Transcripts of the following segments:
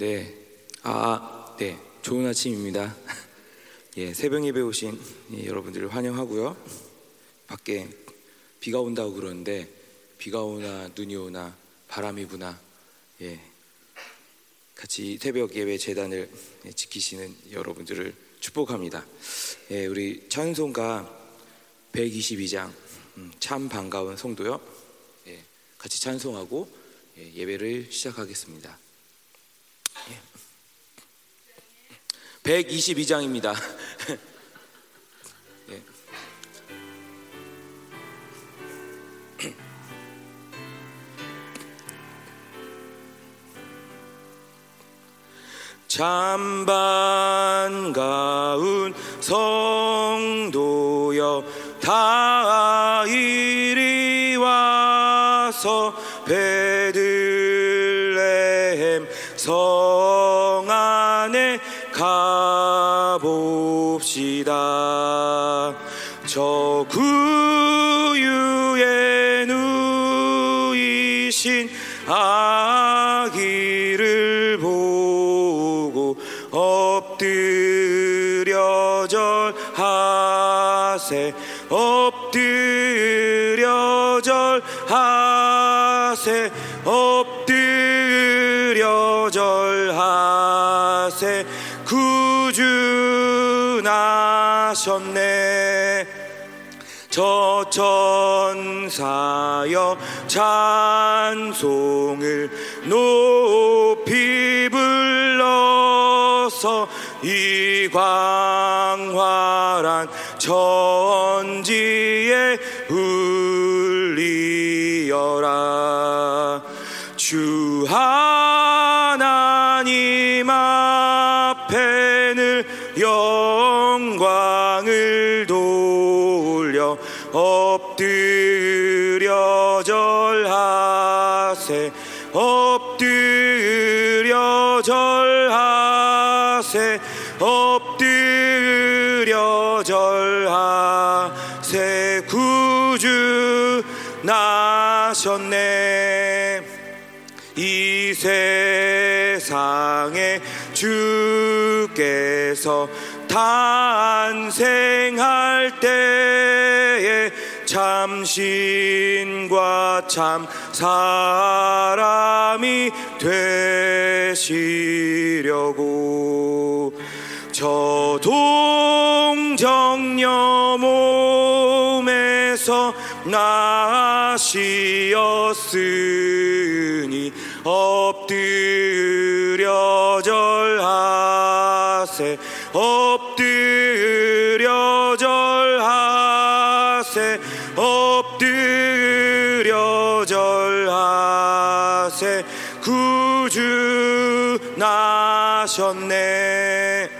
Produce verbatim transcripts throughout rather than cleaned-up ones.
네, 아, 네, 좋은 아침입니다. 예, 새벽 예배 오신 여러분들을 환영하고요. 밖에 비가 온다고 그러는데 비가 오나 눈이 오나 바람이 부나, 예, 같이 새벽 예배 재단을 지키시는 여러분들을 축복합니다. 예, 우리 찬송가 백이십이 장 음, 참 반가운 성도요. 예, 같이 찬송하고 예, 예배를 시작하겠습니다. 백이십이 장입니다. 예. 참 반가운 성도여, 다 이리 와서 베들레헴 성 안에 가봅시다. 저 구유에 누이신 아기를 보고 엎드려 절하세, 엎드려 절하세, 엎드려 절하세. 구주 나셨네. 저 천사여 찬송을 높이 불러서 이 광활한 천지에 울리어라. 주 하나님 앞에 늘 영광을 돌려 엎드려 절하세, 엎드려 절하세, 엎드려 절하세. 구주 나셨네. 이 세상에 주께서 탄생할 때에 참 신과 참 사람이 되시려고 저 동정녀 몸에서 나시었으니 엎드려 절하세, 엎드려 절하세, 엎드려 절하세. 구주 나셨네.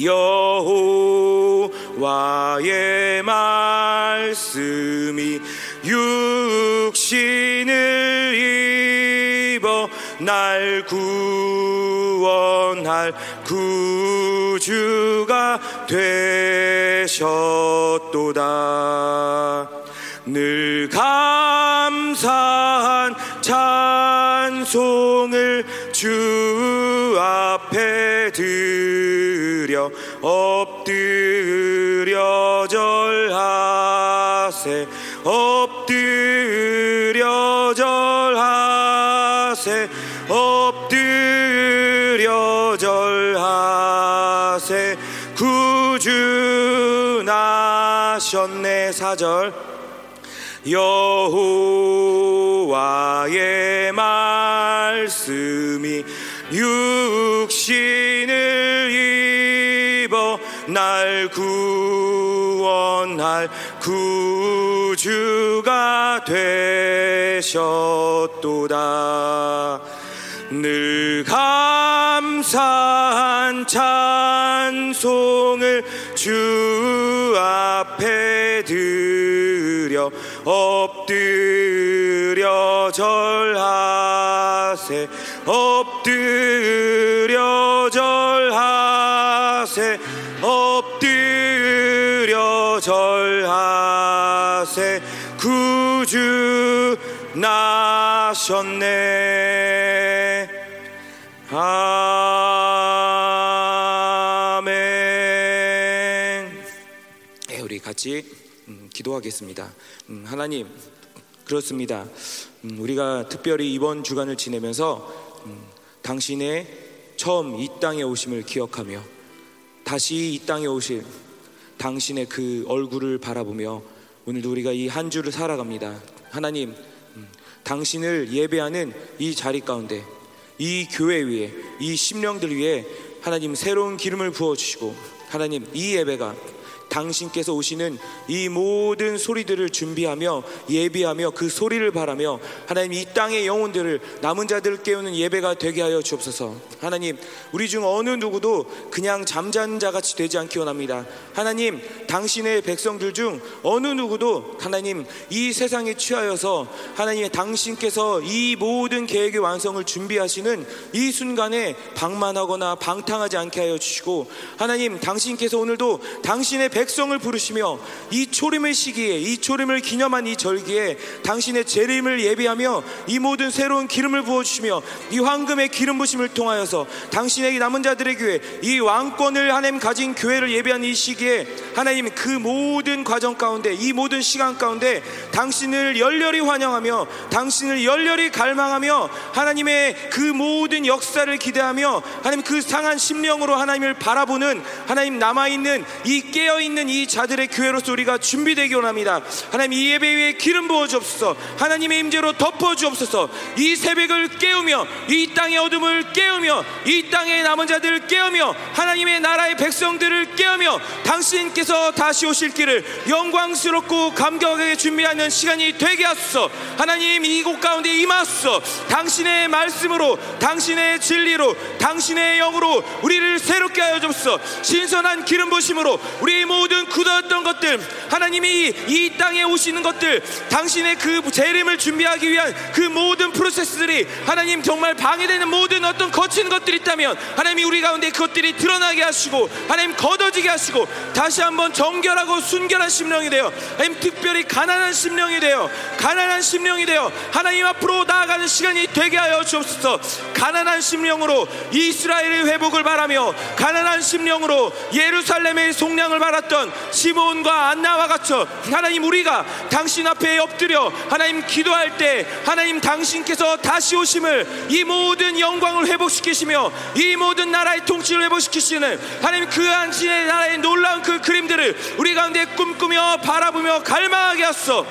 여호와의 말씀이 육신을 입어 날 구원할 구주가 되셨도다. 늘 감사한 찬송을 주 앞에 드려 엎드려 절하세, 엎드려 절하세, 엎드려 절하세. 구주 나셨네. 사 절. 여호와의 말씀이 육신을 입어 날 구원할 구주가 되셨도다. 늘 감사한 찬송을 주 앞에 드려 엎드려 절하세, 엎드려 절하세, 엎드려 절하세. 구주 나셨네. 아멘. 네, 우리 같이 음, 기도하겠습니다. 음, 하나님, 그렇습니다. 음, 우리가 특별히 이번 주간을 지내면서 음, 당신의 처음 이 땅에 오심을 기억하며 다시 이 땅에 오실 당신의 그 얼굴을 바라보며 오늘도 우리가 이 한 주를 살아갑니다. 하나님, 음, 당신을 예배하는 이 자리 가운데, 이 교회 위에, 이 심령들 위에 하나님 새로운 기름을 부어주시고, 하나님 이 예배가 당신께서 오시는 이 모든 소리들을 준비하며 예비하며 그 소리를 바라며 하나님 이 땅의 영혼들을, 남은 자들을 깨우는 예배가 되게 하여 주옵소서. 하나님, 우리 중 어느 누구도 그냥 잠자는 자같이 되지 않기 원합니다. 하나님, 당신의 백성들 중 어느 누구도 하나님 이 세상에 취하여서 하나님의 당신께서 이 모든 계획의 완성을 준비하시는 이 순간에 방만하거나 방탕하지 않게 하여 주시고, 하나님 당신께서 오늘도 당신의 백성을 부르시며 이 초림의 시기에, 이 초림을 기념한 이 절기에 당신의 재림을 예비하며 이 모든 새로운 기름을 부어주시며 이 황금의 기름 부심을 통하여서 당신의 남은 자들의 교회, 이 왕권을 하나님 가진 교회를 예비한 이 시기에 하나님 그 모든 과정 가운데, 이 모든 시간 가운데 당신을 열렬히 환영하며 당신을 열렬히 갈망하며 하나님의 그 모든 역사를 기대하며 하나님 그 상한 심령으로 하나님을 바라보는, 하나님 남아있는 이 깨어있는 있는 이 자들의 교회로서 우리가 준비되기 원합니다. 하나님 이 예배 위에 기름 부어주옵소서. 하나님의 임재로 덮어주옵소서. 이 새벽을 깨우며 이 땅의 어둠을 깨우며 이 땅의 남은 자들을 깨우며 하나님의 나라의 백성들을 깨우며 당신께서 다시 오실 길을 영광스럽고 감격하게 준비하는 시간이 되게 하소서. 하나님 이곳 가운데 임하소서. 당신의 말씀으로, 당신의 진리로, 당신의 영으로 우리를 새롭게 하여 주옵소서. 신선한 기름 부심으로 우리의 모든 굳었던 것들, 하나님이 이 땅에 오시는 것들, 당신의 그 재림을 준비하기 위한 그 모든 프로세스들이 하나님 정말 방해되는 모든 어떤 거친 것들이 있다면 하나님이 우리 가운데 그것들이 드러나게 하시고 하나님 거둬지게 하시고 다시 한번 정결하고 순결한 심령이 되어 하나님 특별히 가난한 심령이 되어 가난한 심령이 되어 하나님 앞으로 나아가는 시간이 되게 하여 주옵소서. 가난한 심령으로 이스라엘의 회복을 바라며 가난한 심령으로 예루살렘의 속량을 바랐던 시므온과 안나와 같이 하나님 우리가 당신 앞에 엎드려 하나님 기도할 때 하나님 당신께서 다시 오심을, 이 모든 영광을 회복시키시며 이 모든 나라의 통치를 회복시키시는 하나님 그 당신의 나라의 놀라운 그 그림들을 우리 가운데 꿈꾸며 바라보며 갈망하게 하소.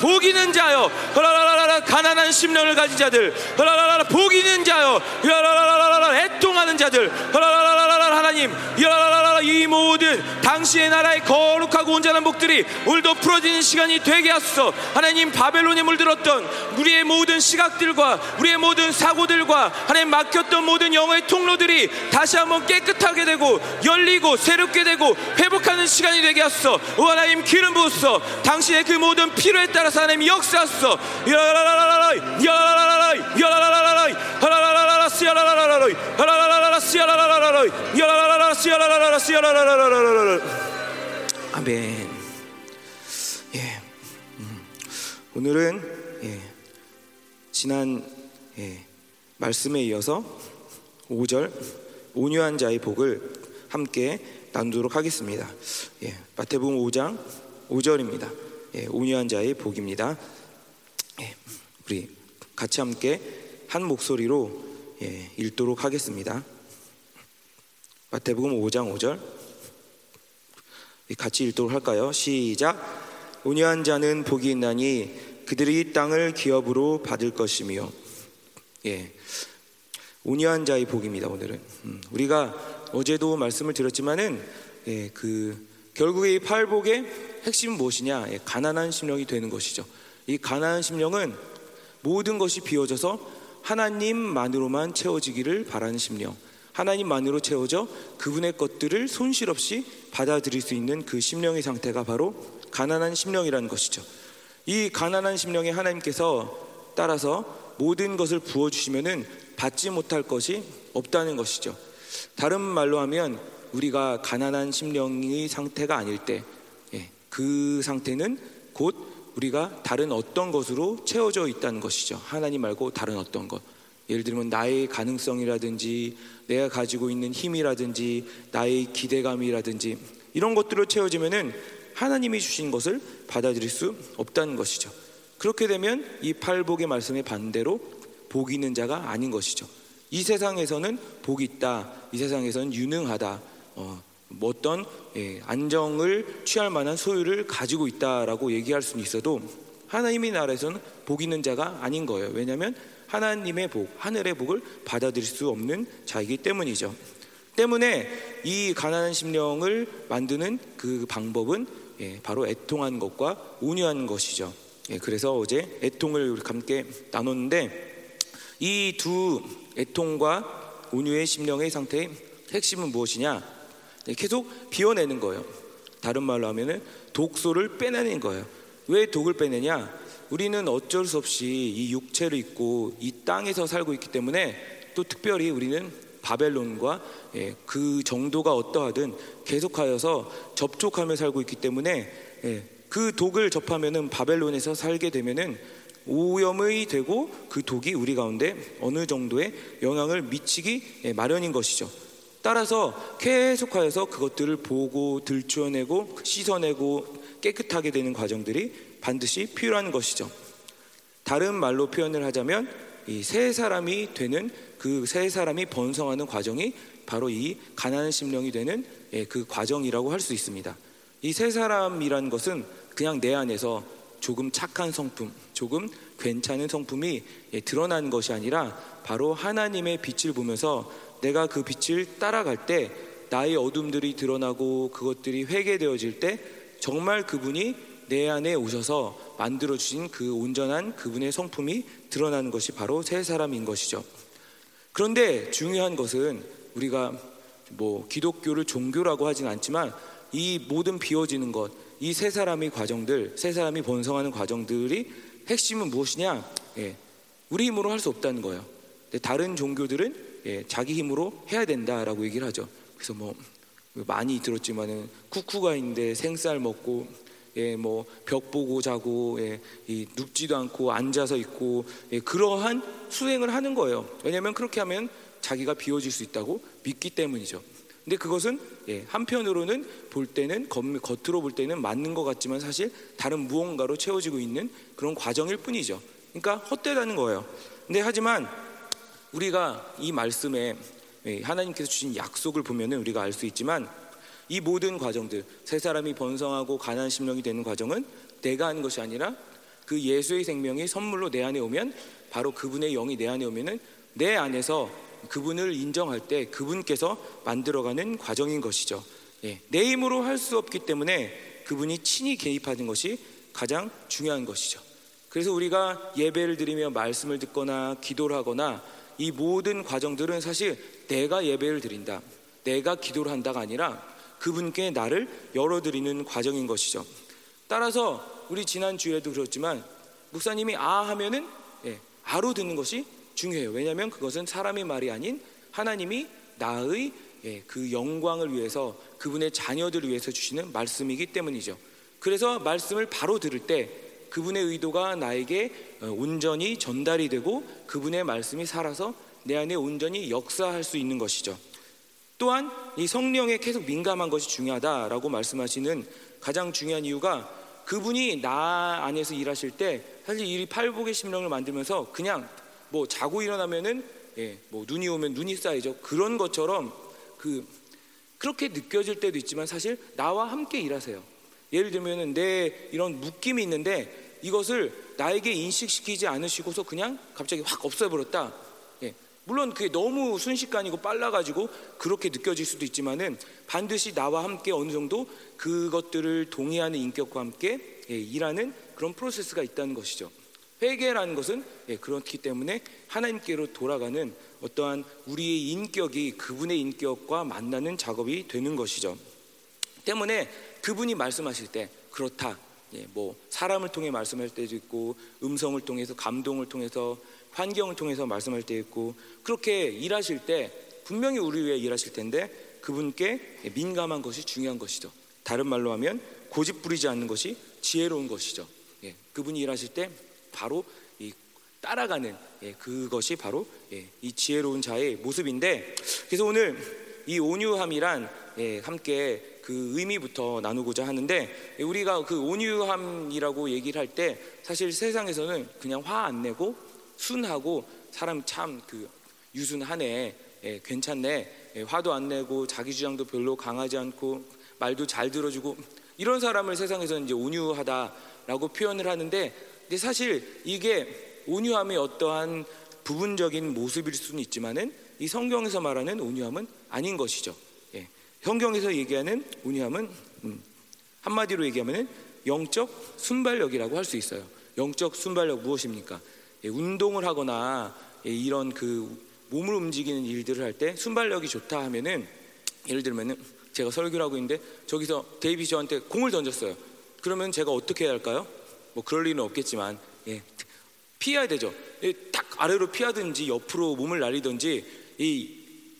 복 있는 자여, 가난한 심령을 가진 자들, 복 있는 자여, 애통하는 자들, 하나님 이 모든 당신의 나라의 거룩하고 온전한 복들이 오늘도 풀어지는 시간이 되게 하소서. 하나님 바벨론에 물들었던 우리의 모든 시각들과 우리의 모든 사고들과 하나님 막혔던 모든 영어의 통로들이 다시 한번 깨끗하게 되고 열리고 새롭게 되고 회복하는 시간이 되게 하소서. 오 하나님 기름 부으소서. 당신의 그 모든 필요에 따라서 하나님 역사하소서. 아멘. 예, 음. 오늘은 예, 지난 예, 말씀에 이어서 오 절 온유한 자의 복을 함께 나누도록 하겠습니다. 예, 마태복음 오 장 오 절입니다. 예, 온유한 자의 복입니다. 예, 우리 같이 함께 한 목소리로 예, 읽도록 하겠습니다. 마태복음 오 장 오 절 같이 읽도록 할까요? 시작. 온유한 자는 복이 있나니 그들이 땅을 기업으로 받을 것이며. 예, 온유한 자의 복입니다. 오늘은 음, 우리가 어제도 말씀을 드렸지만은 예, 그 결국에 이 팔복의 핵심은 무엇이냐? 예, 가난한 심령이 되는 것이죠. 이 가난한 심령은 모든 것이 비워져서 하나님만으로만 채워지기를 바라는 심령, 하나님만으로 채워져 그분의 것들을 손실 없이 받아들일 수 있는 그 심령의 상태가 바로 가난한 심령이라는 것이죠. 이 가난한 심령에 하나님께서 따라서 모든 것을 부어주시면은 받지 못할 것이 없다는 것이죠. 다른 말로 하면 우리가 가난한 심령의 상태가 아닐 때, 그 상태는 곧 우리가 다른 어떤 것으로 채워져 있다는 것이죠. 하나님 말고 다른 어떤 것. 예를 들면 나의 가능성이라든지 내가 가지고 있는 힘이라든지 나의 기대감이라든지 이런 것들로 채워지면은 하나님이 주신 것을 받아들일 수 없다는 것이죠. 그렇게 되면 이 팔복의 말씀의 반대로 복이 있는 자가 아닌 것이죠. 이 세상에서는 복이 있다, 이 세상에서는 유능하다, 어, 어떤 예, 안정을 취할 만한 소유를 가지고 있다라고 얘기할 수는 있어도 하나님의 나라에서는 복 있는 자가 아닌 거예요. 왜냐하면 하나님의 복, 하늘의 복을 받아들일 수 없는 자이기 때문이죠. 때문에 이 가난한 심령을 만드는 그 방법은 예, 바로 애통한 것과 온유한 것이죠. 예, 그래서 어제 애통을 함께 나눴는데 이 두 애통과 온유의 심령의 상태의 핵심은 무엇이냐? 계속 비워내는 거예요. 다른 말로 하면은 독소를 빼내는 거예요. 왜 독을 빼내냐? 우리는 어쩔 수 없이 이 육체를 입고 이 땅에서 살고 있기 때문에 또 특별히 우리는 바벨론과 예, 그 정도가 어떠하든 계속하여서 접촉하며 살고 있기 때문에 예, 그 독을 접하면은 바벨론에서 살게 되면은 오염이 되고 그 독이 우리 가운데 어느 정도의 영향을 미치기 예, 마련인 것이죠. 따라서 계속하여서 그것들을 보고 들추어내고 씻어내고 깨끗하게 되는 과정들이 반드시 필요한 것이죠. 다른 말로 표현을 하자면 이 새 사람이 되는 그 새 사람이 번성하는 과정이 바로 이 가난한 심령이 되는 그 과정이라고 할 수 있습니다. 이 새 사람이란 것은 그냥 내 안에서 조금 착한 성품, 조금 괜찮은 성품이 드러나는 것이 아니라 바로 하나님의 빛을 보면서 내가 그 빛을 따라갈 때 나의 어둠들이 드러나고 그것들이 회개되어질 때 정말 그분이 내 안에 오셔서 만들어주신 그 온전한 그분의 성품이 드러나는 것이 바로 새 사람인 것이죠. 그런데 중요한 것은 우리가 뭐 기독교를 종교라고 하진 않지만 이 모든 비워지는 것, 이 새 사람의 과정들, 새 사람이 번성하는 과정들이 핵심은 무엇이냐? 예, 우리 힘으로 할 수 없다는 거예요. 근데 다른 종교들은 예, 자기 힘으로 해야 된다라고 얘기를 하죠. 그래서 뭐 많이 들었지만은 쿠쿠가 있는데 생쌀 먹고, 예, 뭐 벽 보고 자고, 예, 이 눕지도 않고 앉아서 있고, 예, 그러한 수행을 하는 거예요. 왜냐하면 그렇게 하면 자기가 비워질 수 있다고 믿기 때문이죠. 근데 그것은 예, 한편으로는 볼 때는 겉으로 볼 때는 맞는 것 같지만 사실 다른 무언가로 채워지고 있는 그런 과정일 뿐이죠. 그러니까 헛되다는 거예요. 근데 하지만 우리가 이 말씀에 하나님께서 주신 약속을 보면 우리가 알 수 있지만 이 모든 과정들, 새 사람이 번성하고 가난한 심령이 되는 과정은 내가 하는 것이 아니라 그 예수의 생명이 선물로 내 안에 오면 바로 그분의 영이 내 안에 오면은 내 안에서 그분을 인정할 때 그분께서 만들어가는 과정인 것이죠. 예, 내 힘으로 할 수 없기 때문에 그분이 친히 개입하는 것이 가장 중요한 것이죠. 그래서 우리가 예배를 드리며 말씀을 듣거나 기도를 하거나 이 모든 과정들은 사실 내가 예배를 드린다, 내가 기도를 한다가 아니라 그분께 나를 열어드리는 과정인 것이죠. 따라서 우리 지난주에도 그렇지만 목사님이 아 하면은 예, 아로 듣는 것이 중요해요. 왜냐하면 그것은 사람의 말이 아닌 하나님이 나의 예, 그 영광을 위해서 그분의 자녀들을 위해서 주시는 말씀이기 때문이죠. 그래서 말씀을 바로 들을 때 그분의 의도가 나에게 온전히 전달이 되고 그분의 말씀이 살아서 내 안에 온전히 역사할 수 있는 것이죠. 또한 이 성령에 계속 민감한 것이 중요하다라고 말씀하시는 가장 중요한 이유가 그분이 나 안에서 일하실 때 사실 이 팔복의 심령을 만들면서 그냥 뭐 자고 일어나면은 예, 뭐 눈이 오면 눈이 쌓이죠. 그런 것처럼 그 그렇게 느껴질 때도 있지만 사실 나와 함께 일하세요. 예를 들면 내 이런 묶임이 있는데 이것을 나에게 인식시키지 않으시고서 그냥 갑자기 확 없애버렸다. 예. 물론 그게 너무 순식간이고 빨라가지고 그렇게 느껴질 수도 있지만은 반드시 나와 함께 어느 정도 그것들을 동의하는 인격과 함께 예, 일하는 그런 프로세스가 있다는 것이죠. 회개라는 것은 예, 그렇기 때문에 하나님께로 돌아가는 어떠한 우리의 인격이 그분의 인격과 만나는 작업이 되는 것이죠. 때문에 그분이 말씀하실 때 그렇다, 예, 뭐 사람을 통해 말씀할 때도 있고, 음성을 통해서, 감동을 통해서, 환경을 통해서 말씀할 때 있고, 그렇게 일하실 때 분명히 우리 위해 일하실 텐데 그분께 민감한 것이 중요한 것이죠. 다른 말로 하면 고집 부리지 않는 것이 지혜로운 것이죠. 예, 그분이 일하실 때 바로 이 따라가는, 예, 그것이 바로, 예, 이 지혜로운 자의 모습인데, 그래서 오늘 이 온유함이란, 예, 함께 그 의미부터 나누고자 하는데, 예, 우리가 그 온유함이라고 얘기를 할 때 사실 세상에서는 그냥 화 안 내고 순하고 사람 참 그 유순하네, 예, 괜찮네, 예, 화도 안 내고 자기 주장도 별로 강하지 않고 말도 잘 들어주고 이런 사람을 세상에서는 이제 온유하다라고 표현을 하는데, 근데 사실 이게 온유함의 어떠한 부분적인 모습일 수는 있지만은 이 성경에서 말하는 온유함은 아닌 것이죠. 예, 성경에서 얘기하는 온유함은 음, 한마디로 얘기하면은 영적 순발력이라고 할 수 있어요. 영적 순발력 무엇입니까? 예, 운동을 하거나, 예, 이런 그 몸을 움직이는 일들을 할 때 순발력이 좋다 하면은, 예를 들면은 제가 설교를 하고 있는데 저기서 데이비 저한테 공을 던졌어요. 그러면 제가 어떻게 해야 할까요? 뭐 그럴 일은 없겠지만, 예, 피해야 되죠. 예, 딱 아래로 피하든지 옆으로 몸을 날리든지 이,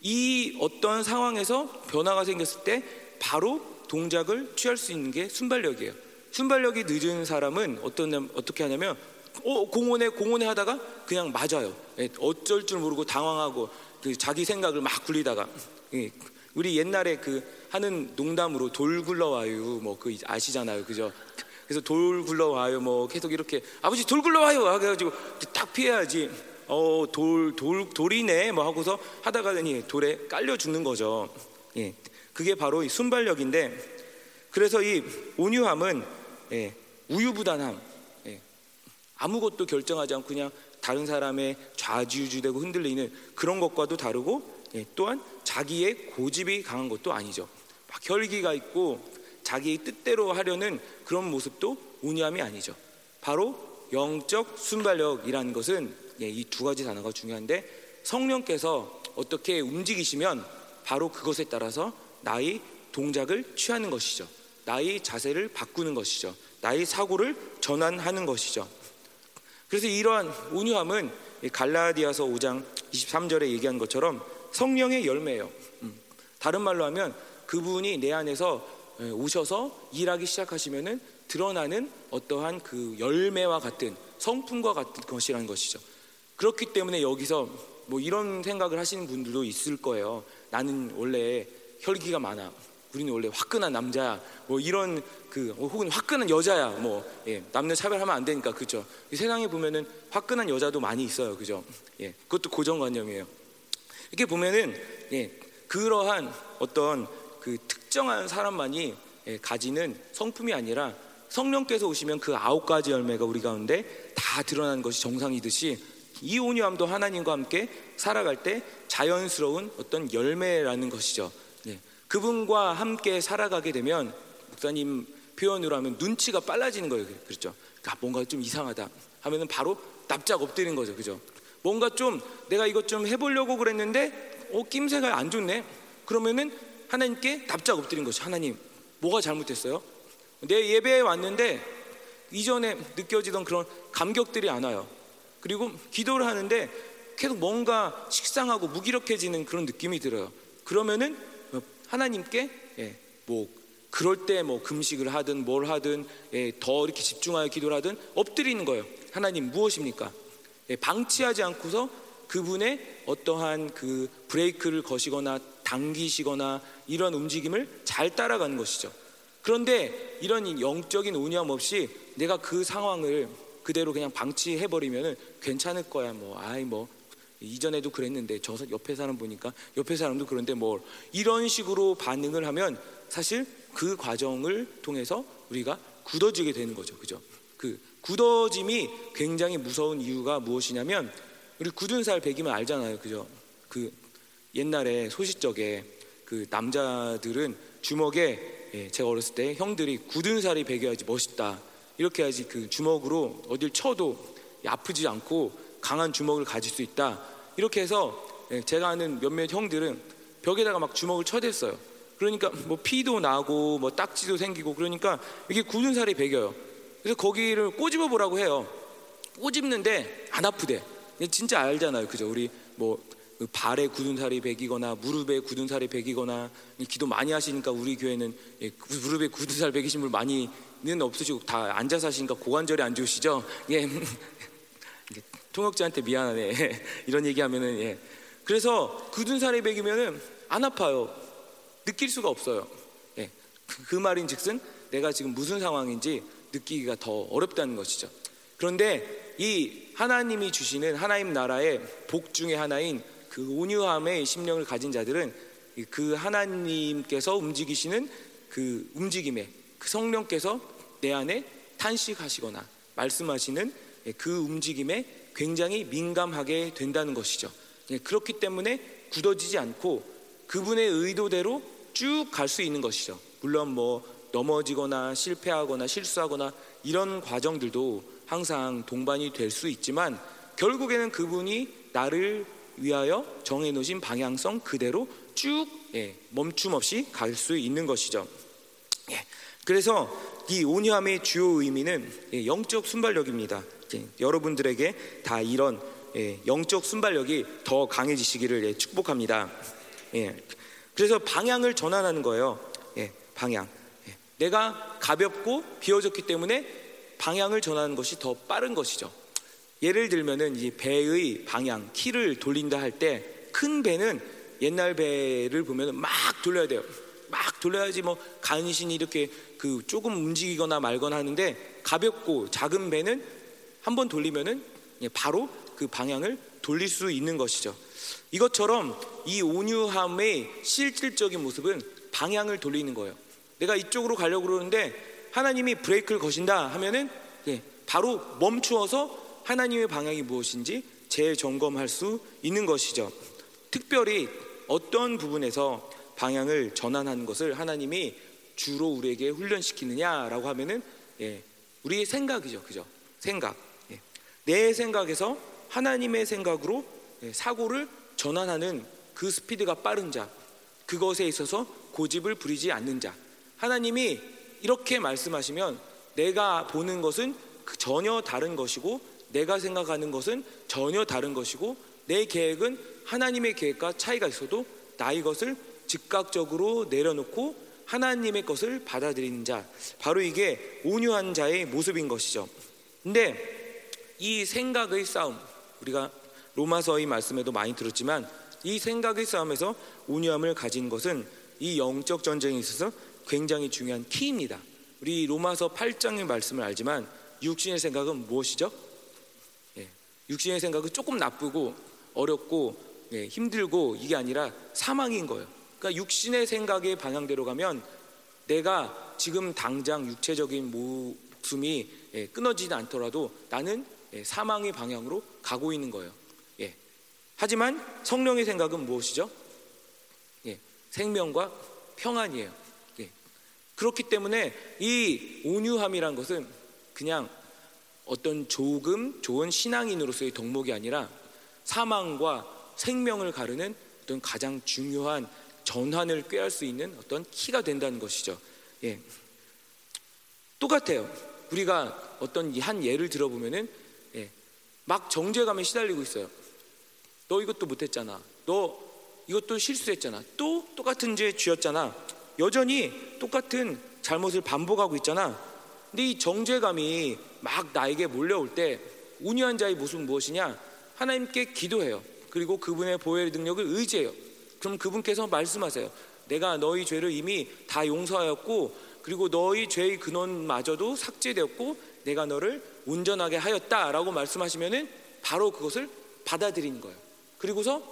이 어떤 상황에서 변화가 생겼을 때 바로 동작을 취할 수 있는 게 순발력이에요. 순발력이 늦은 사람은 어떤, 어떻게 하냐면 어, 공원에 공원에 하다가 그냥 맞아요. 예, 어쩔 줄 모르고 당황하고 그 자기 생각을 막 굴리다가, 예, 우리 옛날에 그 하는 농담으로 돌 굴러와요 뭐 그 아시잖아요, 그죠? 그래서 돌 굴러와요 뭐 계속 이렇게 아버지 돌 굴러와요 해가지고 딱 피해야지. 어, 돌, 돌, 돌이네 뭐 하고서 하다가니 돌에 깔려 죽는 거죠. 예, 그게 바로 이 순발력인데, 그래서 이 온유함은, 예, 우유부단함, 예, 아무것도 결정하지 않고 그냥 다른 사람의 좌지우지되고 흔들리는 그런 것과도 다르고, 예, 또한 자기의 고집이 강한 것도 아니죠. 막 혈기가 있고 자기의 뜻대로 하려는 그런 모습도 온유함이 아니죠. 바로 영적 순발력이라는 것은, 예, 이 두 가지 단어가 중요한데, 성령께서 어떻게 움직이시면 바로 그것에 따라서 나의 동작을 취하는 것이죠. 나의 자세를 바꾸는 것이죠. 나의 사고를 전환하는 것이죠. 그래서 이러한 온유함은 갈라디아서 오 장 이십삼 절에 얘기한 것처럼 성령의 열매예요. 음. 다른 말로 하면 그분이 내 안에서 오셔서 일하기 시작하시면은 드러나는 어떠한 그 열매와 같은 성품과 같은 것이라는 것이죠. 그렇기 때문에 여기서 뭐 이런 생각을 하시는 분들도 있을 거예요. 나는 원래 혈기가 많아. 우리는 원래 화끈한 남자야. 뭐 이런 그 혹은 화끈한 여자야. 뭐, 예, 남녀 차별하면 안 되니까, 그죠? 세상에 보면은 화끈한 여자도 많이 있어요, 그죠? 예, 그것도 고정관념이에요. 이렇게 보면은, 예, 그러한 어떤 그 특정한 사람만이, 예, 가지는 성품이 아니라 성령께서 오시면 그 아홉 가지 열매가 우리 가운데 다 드러나는 것이 정상이듯이 이 온유함도 하나님과 함께 살아갈 때 자연스러운 어떤 열매라는 것이죠. 예, 그분과 함께 살아가게 되면 목사님 표현으로 하면 눈치가 빨라지는 거예요. 그렇죠? 그러니까 뭔가 좀 이상하다 하면은 바로 납작 엎드리는 거죠, 그죠? 뭔가 좀 내가 이것 좀 해보려고 그랬는데 어 낌새가 안 좋네. 그러면은 하나님께 납작 엎드린 거죠. 하나님, 뭐가 잘못됐어요? 내 예배에 왔는데 이전에 느껴지던 그런 감격들이 안 와요. 그리고 기도를 하는데 계속 뭔가 식상하고 무기력해지는 그런 느낌이 들어요. 그러면은 하나님께, 예, 뭐 그럴 때 뭐 금식을 하든 뭘 하든, 예, 더 이렇게 집중하여 기도를 하든 엎드리는 거예요. 하나님, 무엇입니까? 방치하지 않고서 그분의 어떠한 그 브레이크를 거시거나 당기시거나 이런 움직임을 잘 따라가는 것이죠. 그런데 이런 영적인 온유함 없이 내가 그 상황을 그대로 그냥 방치해버리면 괜찮을 거야. 뭐, 아이, 뭐, 이전에도 그랬는데 저 옆에 사람 보니까 옆에 사람도 그런데 뭐, 이런 식으로 반응을 하면 사실 그 과정을 통해서 우리가 굳어지게 되는 거죠. 그죠? 그 굳어짐이 굉장히 무서운 이유가 무엇이냐면, 우리 굳은 살 베기면 알잖아요, 그죠? 그 옛날에 소시적에 그 남자들은 주먹에, 예, 제가 어렸을 때 형들이 굳은 살이 베겨야지 멋있다, 이렇게 해야지 그 주먹으로 어딜 쳐도 아프지 않고 강한 주먹을 가질 수 있다, 이렇게 해서, 예, 제가 아는 몇몇 형들은 벽에다가 막 주먹을 쳐댔어요. 그러니까 뭐 피도 나고 뭐 딱지도 생기고, 그러니까 이게 굳은 살이 베겨요. 그래서 거기를 꼬집어 보라고 해요. 꼬집는데 안 아프대. 진짜 알잖아요, 그죠? 우리 뭐 발에 굳은 살이 배기거나 무릎에 굳은 살이 배기거나, 기도 많이 하시니까 우리 교회는 무릎에 굳은 살 배기신 분 많이는 없으시고 다 앉아서 하시니까 고관절이 안 좋으시죠? 예. 통역자한테 미안하네. 이런 얘기하면은 예. 그래서 굳은 살이 배기면은 안 아파요. 느낄 수가 없어요. 예. 그, 그 말인즉슨 내가 지금 무슨 상황인지 느끼기가 더 어렵다는 것이죠. 그런데 이 하나님이 주시는 하나님 나라의 복 중에 하나인 그 온유함의 심령을 가진 자들은 그 하나님께서 움직이시는 그 움직임에 그 성령께서 내 안에 탄식하시거나 말씀하시는 그 움직임에 굉장히 민감하게 된다는 것이죠. 그렇기 때문에 굳어지지 않고 그분의 의도대로 쭉 갈 수 있는 것이죠. 물론 뭐 넘어지거나 실패하거나 실수하거나 이런 과정들도 항상 동반이 될 수 있지만 결국에는 그분이 나를 위하여 정해놓으신 방향성 그대로 쭉 예, 멈춤 없이 갈 수 있는 것이죠. 예, 그래서 이 온유함의 주요 의미는 예, 영적 순발력입니다. 예, 여러분들에게 다 이런 예, 영적 순발력이 더 강해지시기를 예, 축복합니다. 예, 그래서 방향을 전환하는 거예요. 예, 방향. 예, 내가 가볍고 비워졌기 때문에 방향을 전하는 것이 더 빠른 것이죠. 예를 들면은 이 배의 방향, 키를 돌린다 할 때 큰 배는 옛날 배를 보면은 막 돌려야 돼요. 막 돌려야지 뭐 간신히 이렇게 그 조금 움직이거나 말거나 하는데, 가볍고 작은 배는 한번 돌리면은 바로 그 방향을 돌릴 수 있는 것이죠. 이것처럼 이 온유함의 실질적인 모습은 방향을 돌리는 거예요. 내가 이쪽으로 가려고 그러는데 하나님이 브레이크를 거신다 하면은 예, 바로 멈추어서 하나님의 방향이 무엇인지 재점검할 수 있는 것이죠. 특별히 어떤 부분에서 방향을 전환하는 것을 하나님이 주로 우리에게 훈련시키느냐라고 하면은 예, 우리의 생각이죠, 그죠? 생각. 예. 내 생각에서 하나님의 생각으로 예, 사고를 전환하는 그 스피드가 빠른 자, 그것에 있어서 고집을 부리지 않는 자. 하나님이 이렇게 말씀하시면 내가 보는 것은 전혀 다른 것이고, 내가 생각하는 것은 전혀 다른 것이고, 내 계획은 하나님의 계획과 차이가 있어도 나의 것을 즉각적으로 내려놓고 하나님의 것을 받아들이는 자, 바로 이게 온유한 자의 모습인 것이죠. 근데 이 생각의 싸움, 우리가 로마서의 말씀에도 많이 들었지만 이 생각의 싸움에서 온유함을 가진 것은 이 영적 전쟁에 있어서 굉장히 중요한 키입니다. 우리 로마서 팔 장의 말씀을 알지만 육신의 생각은 무엇이죠? 육신의 생각은 조금 나쁘고 어렵고 예, 힘들고 이게 아니라 사망인 거예요. 그러니까 육신의 생각의 방향대로 가면 내가 지금 당장 육체적인 목숨이 예, 끊어지지 않더라도 나는 예, 사망의 방향으로 가고 있는 거예요. 예. 하지만 성령의 생각은 무엇이죠? 예, 생명과 평안이에요. 예. 그렇기 때문에 이 온유함이란 것은 그냥 어떤 조금 좋은 신앙인으로서의 덕목이 아니라 사망과 생명을 가르는 어떤 가장 중요한 전환을 꾀할 수 있는 어떤 키가 된다는 것이죠. 예. 똑같아요. 우리가 어떤 한 예를 들어보면은 예. 막 정죄감에 시달리고 있어요. 너 이것도 못했잖아. 너 이것도 실수했잖아. 또 똑같은 죄 쥐었잖아. 여전히 똑같은 잘못을 반복하고 있잖아. 근데 이 정죄감이 막 나에게 몰려올 때 온유한 자의 모습은 무엇이냐? 하나님께 기도해요. 그리고 그분의 보혈의 능력을 의지해요. 그럼 그분께서 말씀하세요. 내가 너희 죄를 이미 다 용서하였고, 그리고 너희 죄의 근원마저도 삭제되었고, 내가 너를 온전하게 하였다라고 말씀하시면은 바로 그것을 받아들이는 거예요. 그리고서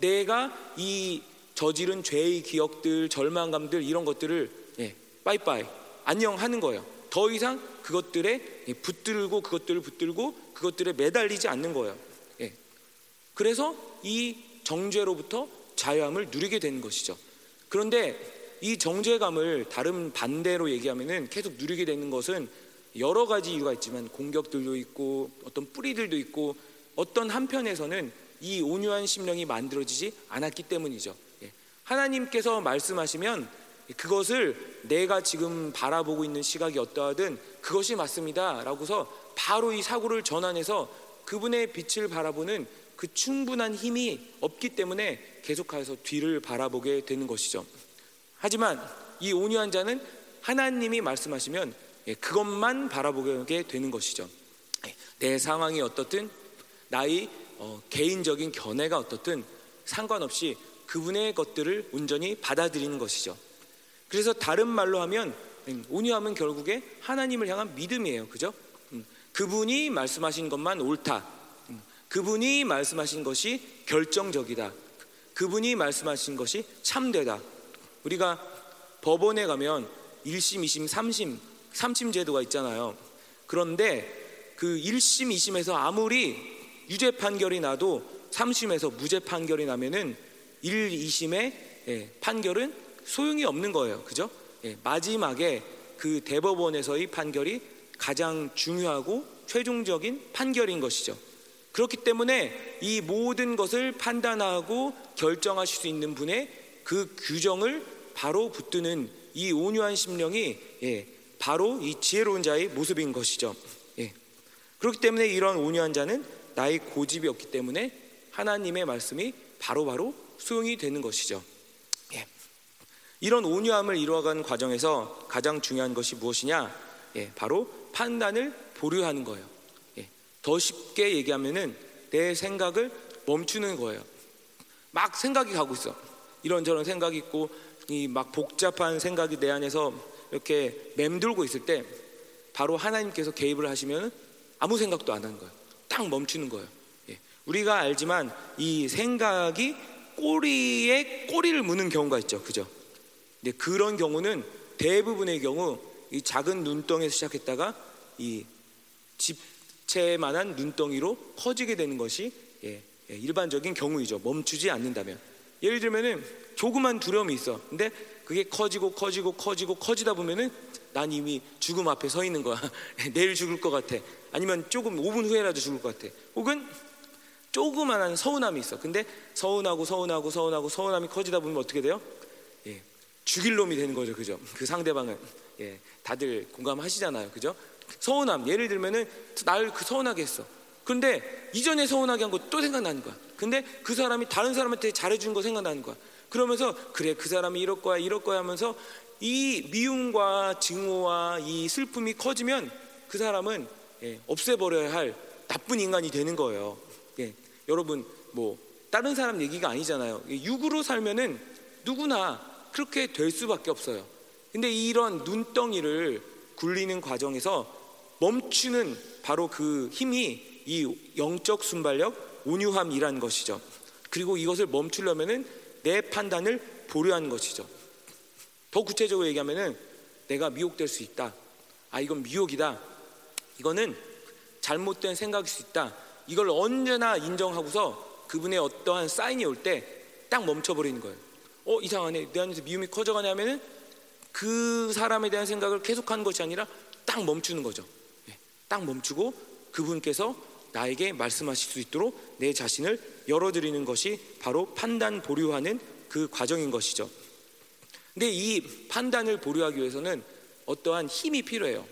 내가 이 저지른 죄의 기억들, 절망감들, 이런 것들을 예, 빠이빠이 안녕하는 거예요. 더 이상 그것들에 붙들고 그것들을 붙들고 그것들에 매달리지 않는 거예요. 예. 그래서 이 정죄로부터 자유함을 누리게 되는 것이죠. 그런데 이 정죄감을 다른 반대로 얘기하면은 계속 누리게 되는 것은 여러 가지 이유가 있지만 공격들도 있고 어떤 뿌리들도 있고 어떤 한편에서는 이 온유한 심령이 만들어지지 않았기 때문이죠. 예. 하나님께서 말씀하시면 그것을 내가 지금 바라보고 있는 시각이 어떠하든 그것이 맞습니다 라고서 바로 이 사고를 전환해서 그분의 빛을 바라보는 그 충분한 힘이 없기 때문에 계속해서 뒤를 바라보게 되는 것이죠. 하지만 이 온유한 자는 하나님이 말씀하시면 그것만 바라보게 되는 것이죠. 내 상황이 어떻든 나의 개인적인 견해가 어떻든 상관없이 그분의 것들을 온전히 받아들이는 것이죠. 그래서 다른 말로 하면 온유함은 결국에 하나님을 향한 믿음이에요. 그죠? 그분이 말씀하신 것만 옳다, 그분이 말씀하신 것이 결정적이다, 그분이 말씀하신 것이 참되다. 우리가 법원에 가면 일 심, 이 심, 삼 심, 삼심 제도가 있잖아요. 그런데 그 일 심, 이 심에서 아무리 유죄 판결이 나도 삼심에서 무죄 판결이 나면은 일, 이 심의 예, 판결은 소용이 없는 거예요. 그죠? 예, 마지막에 그 대법원에서의 판결이 가장 중요하고 최종적인 판결인 것이죠. 그렇기 때문에 이 모든 것을 판단하고 결정하실 수 있는 분의 그 규정을 바로 붙드는 이 온유한 심령이 예, 바로 이 지혜로운 자의 모습인 것이죠. 예. 그렇기 때문에 이런 온유한 자는 나의 고집이 없기 때문에 하나님의 말씀이 바로바로 수용이 되는 것이죠. 예. 이런 온유함을 이루어가는 과정에서 가장 중요한 것이 무엇이냐? 예, 바로 판단을 보류하는 거예요. 예. 더 쉽게 얘기하면은 내 생각을 멈추는 거예요. 막 생각이 가고 있어. 이런저런 생각이 있고 이 막 복잡한 생각이 내 안에서 이렇게 맴돌고 있을 때 바로 하나님께서 개입을 하시면 아무 생각도 안 하는 거예요. 딱 멈추는 거예요. 예. 우리가 알지만 이 생각이 꼬리에 꼬리를 무는 경우가 있죠. 그죠? 근데 그런 경우는 대부분의 경우 이 작은 눈덩이에서 시작했다가 이 집채만한 눈덩이로 커지게 되는 것이 예, 예, 일반적인 경우이죠. 멈추지 않는다면. 예를 들면은 조그만 두려움이 있어. 근데 그게 커지고 커지고 커지고 커지다 보면은 난 이미 죽음 앞에 서 있는 거야. 내일 죽을 것 같아. 아니면 조금 오 분 후에라도 죽을 것 같아. 혹은 조그만한 서운함이 있어. 근데 서운하고 서운하고 서운하고 서운함이 커지다 보면 어떻게 돼요? 예, 죽일 놈이 되는 거죠. 그죠? 그 상대방은 예, 다들 공감하시잖아요. 그죠? 서운함 예를 들면은 나를 그 서운하게 했어. 근데 이전에 서운하게 한 거 또 생각나는 거야. 근데 그 사람이 다른 사람한테 잘해준 거 생각나는 거야. 그러면서 그래 그 사람이 이럴 거야 이럴 거야 하면서 이 미움과 증오와 이 슬픔이 커지면 그 사람은 예, 없애버려야 할 나쁜 인간이 되는 거예요. 예, 여러분 뭐 다른 사람 얘기가 아니잖아요. 육으로 살면은 누구나 그렇게 될 수밖에 없어요. 근데 이런 눈덩이를 굴리는 과정에서 멈추는 바로 그 힘이 이 영적 순발력 온유함이란 것이죠. 그리고 이것을 멈추려면은 내 판단을 보류한 것이죠. 더 구체적으로 얘기하면은 내가 미혹될 수 있다. 아 이건 미혹이다. 이거는 잘못된 생각일 수 있다. 이걸 언제나 인정하고서 그분의 어떠한 사인이 올 때 딱 멈춰버리는 거예요. 어 이상하네. 내 안에서 미움이 커져가냐 하면은 그 사람에 대한 생각을 계속하는 것이 아니라 딱 멈추는 거죠. 딱 멈추고 그분께서 나에게 말씀하실 수 있도록 내 자신을 열어드리는 것이 바로 판단 보류하는 그 과정인 것이죠. 근데 이 판단을 보류하기 위해서는 어떠한 힘이 필요해요.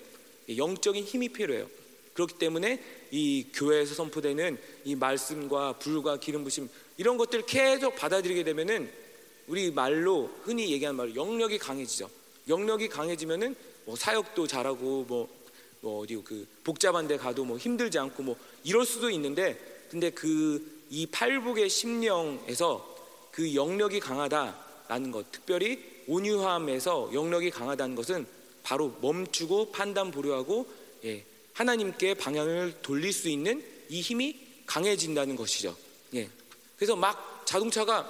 영적인 힘이 필요해요. 그렇기 때문에 이 교회에서 선포되는 이 말씀과 불과 기름 부심 이런 것들을 계속 받아들이게 되면은 우리 말로 흔히 얘기하는 말로 영력이 강해지죠. 영력이 강해지면은 뭐 사역도 잘하고 뭐 뭐 어디 그 복잡한 데 가도 뭐 힘들지 않고 뭐 이럴 수도 있는데 근데 그 이 팔복의 심령에서 그 영력이 강하다라는 것 특별히 온유함에서 영력이 강하다는 것은 바로 멈추고 판단 보류하고 예, 하나님께 방향을 돌릴 수 있는 이 힘이 강해진다는 것이죠. 예. 그래서 막 자동차가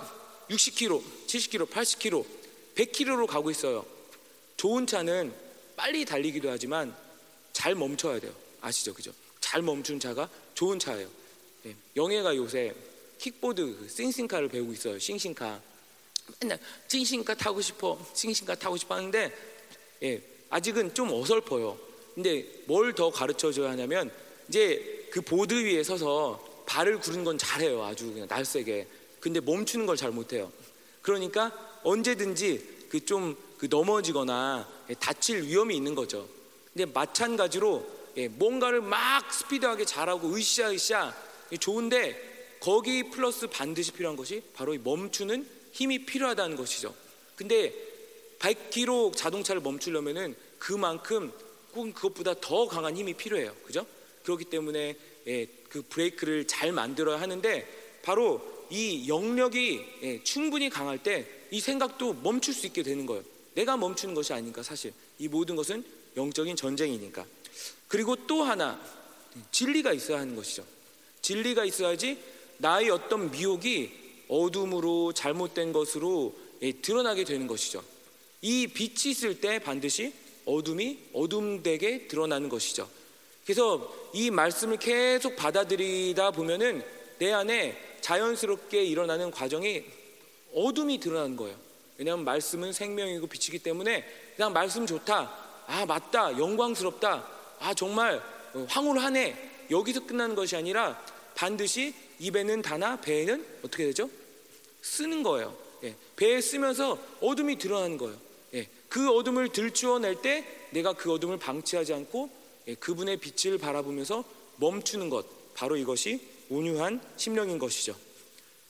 육십 킬로미터, 칠십 킬로미터, 팔십 킬로미터, 백 킬로미터로 가고 있어요. 좋은 차는 빨리 달리기도 하지만 잘 멈춰야 돼요. 아시죠? 그죠? 잘 멈춘 차가 좋은 차예요. 예. 영애가 요새 킥보드 그 싱싱카를 배우고 있어요. 싱싱카. 맨날 싱싱카 타고 싶어. 싱싱카 타고 싶어 하는데 예. 아직은 좀 어설퍼요. 근데 뭘 더 가르쳐줘야 하냐면 이제 그 보드 위에 서서 발을 구르는 건 잘해요. 아주 그냥 날쌔게. 근데 멈추는 걸 잘 못해요. 그러니까 언제든지 그 좀 그 넘어지거나 예. 다칠 위험이 있는 거죠. 근데 마찬가지로 뭔가를 막 스피드하게 잘하고 으쌰으쌰 좋은데 거기 플러스 반드시 필요한 것이 바로 이 멈추는 힘이 필요하다는 것이죠. 근데 백 킬로미터 자동차를 멈추려면은 그만큼 혹은 그것보다 더 강한 힘이 필요해요. 그죠? 그렇기 때문에 예, 그 브레이크를 잘 만들어야 하는데 바로 이 영력이 예, 충분히 강할 때 이 생각도 멈출 수 있게 되는 거예요. 내가 멈추는 것이 아니니까 사실 이 모든 것은 영적인 전쟁이니까. 그리고 또 하나 진리가 있어야 하는 것이죠. 진리가 있어야지 나의 어떤 미혹이 어둠으로 잘못된 것으로 예, 드러나게 되는 것이죠. 이 빛이 있을 때 반드시 어둠이 어둠되게 드러나는 것이죠. 그래서 이 말씀을 계속 받아들이다 보면은 내 안에 자연스럽게 일어나는 과정이 어둠이 드러나는 거예요. 왜냐하면 말씀은 생명이고 빛이기 때문에 그냥 말씀 좋다, 아 맞다, 영광스럽다, 아 정말 황홀하네, 여기서 끝나는 것이 아니라 반드시 입에는 다나 배에는 어떻게 되죠? 쓰는 거예요. 예, 배에 쓰면서 어둠이 드러나는 거예요. 예, 그 어둠을 들추어낼 때 내가 그 어둠을 방치하지 않고 예, 그분의 빛을 바라보면서 멈추는 것, 바로 이것이 온유한 심령인 것이죠.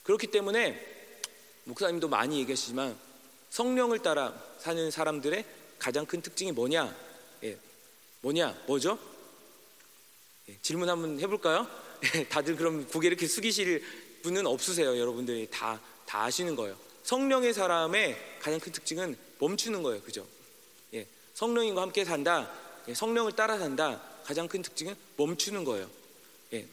그렇기 때문에 목사님도 많이 얘기하시지만 성령을 따라 사는 사람들의 가장 큰 특징이 뭐냐, 예, 뭐냐, 뭐죠? 예, 질문 한번 해볼까요? 예, 다들 그럼 고개 이렇게 숙이실 분은 없으세요? 여러분들이 다, 다 아시는 거예요. 성령의 사람의 가장 큰 특징은 멈추는 거예요, 그죠? 예, 성령인과 함께 산다, 예, 성령을 따라 산다. 가장 큰 특징은 멈추는 거예요. 예,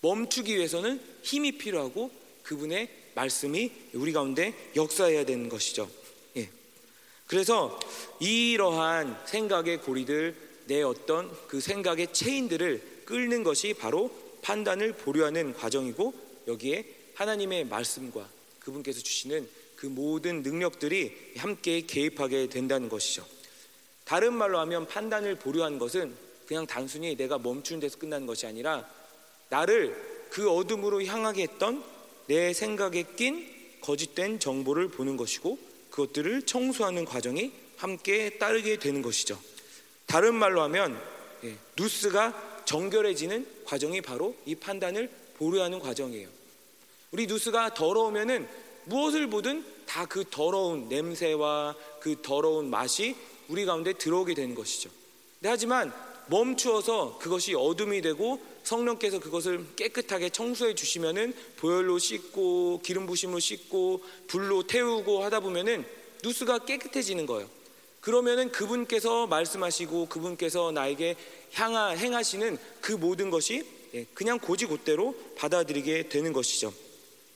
멈추기 위해서는 힘이 필요하고 그분의 말씀이 우리 가운데 역사해야 되는 것이죠. 예, 그래서 이러한 생각의 고리들, 내 어떤 그 생각의 체인들을 끌는 것이 바로 판단을 보류하는 과정이고, 여기에 하나님의 말씀과 그분께서 주시는 그 모든 능력들이 함께 개입하게 된다는 것이죠. 다른 말로 하면 판단을 보류한 것은 그냥 단순히 내가 멈추는 데서 끝나는 것이 아니라 나를 그 어둠으로 향하게 했던 내 생각에 낀 거짓된 정보를 보는 것이고 그것들을 청소하는 과정이 함께 따르게 되는 것이죠. 다른 말로 하면 누스가 정결해지는 과정이 바로 이 판단을 보류하는 과정이에요. 우리 누스가 더러우면은 무엇을 보든 다 그 더러운 냄새와 그 더러운 맛이 우리 가운데 들어오게 되는 것이죠. 근데 하지만 멈추어서 그것이 어둠이 되고 성령께서 그것을 깨끗하게 청소해 주시면은 보혈로 씻고 기름 부심으로 씻고 불로 태우고 하다 보면은 누수가 깨끗해지는 거예요. 그러면은 그분께서 말씀하시고 그분께서 나에게 향하 행하시는 그 모든 것이 그냥 고지곳대로 받아들이게 되는 것이죠.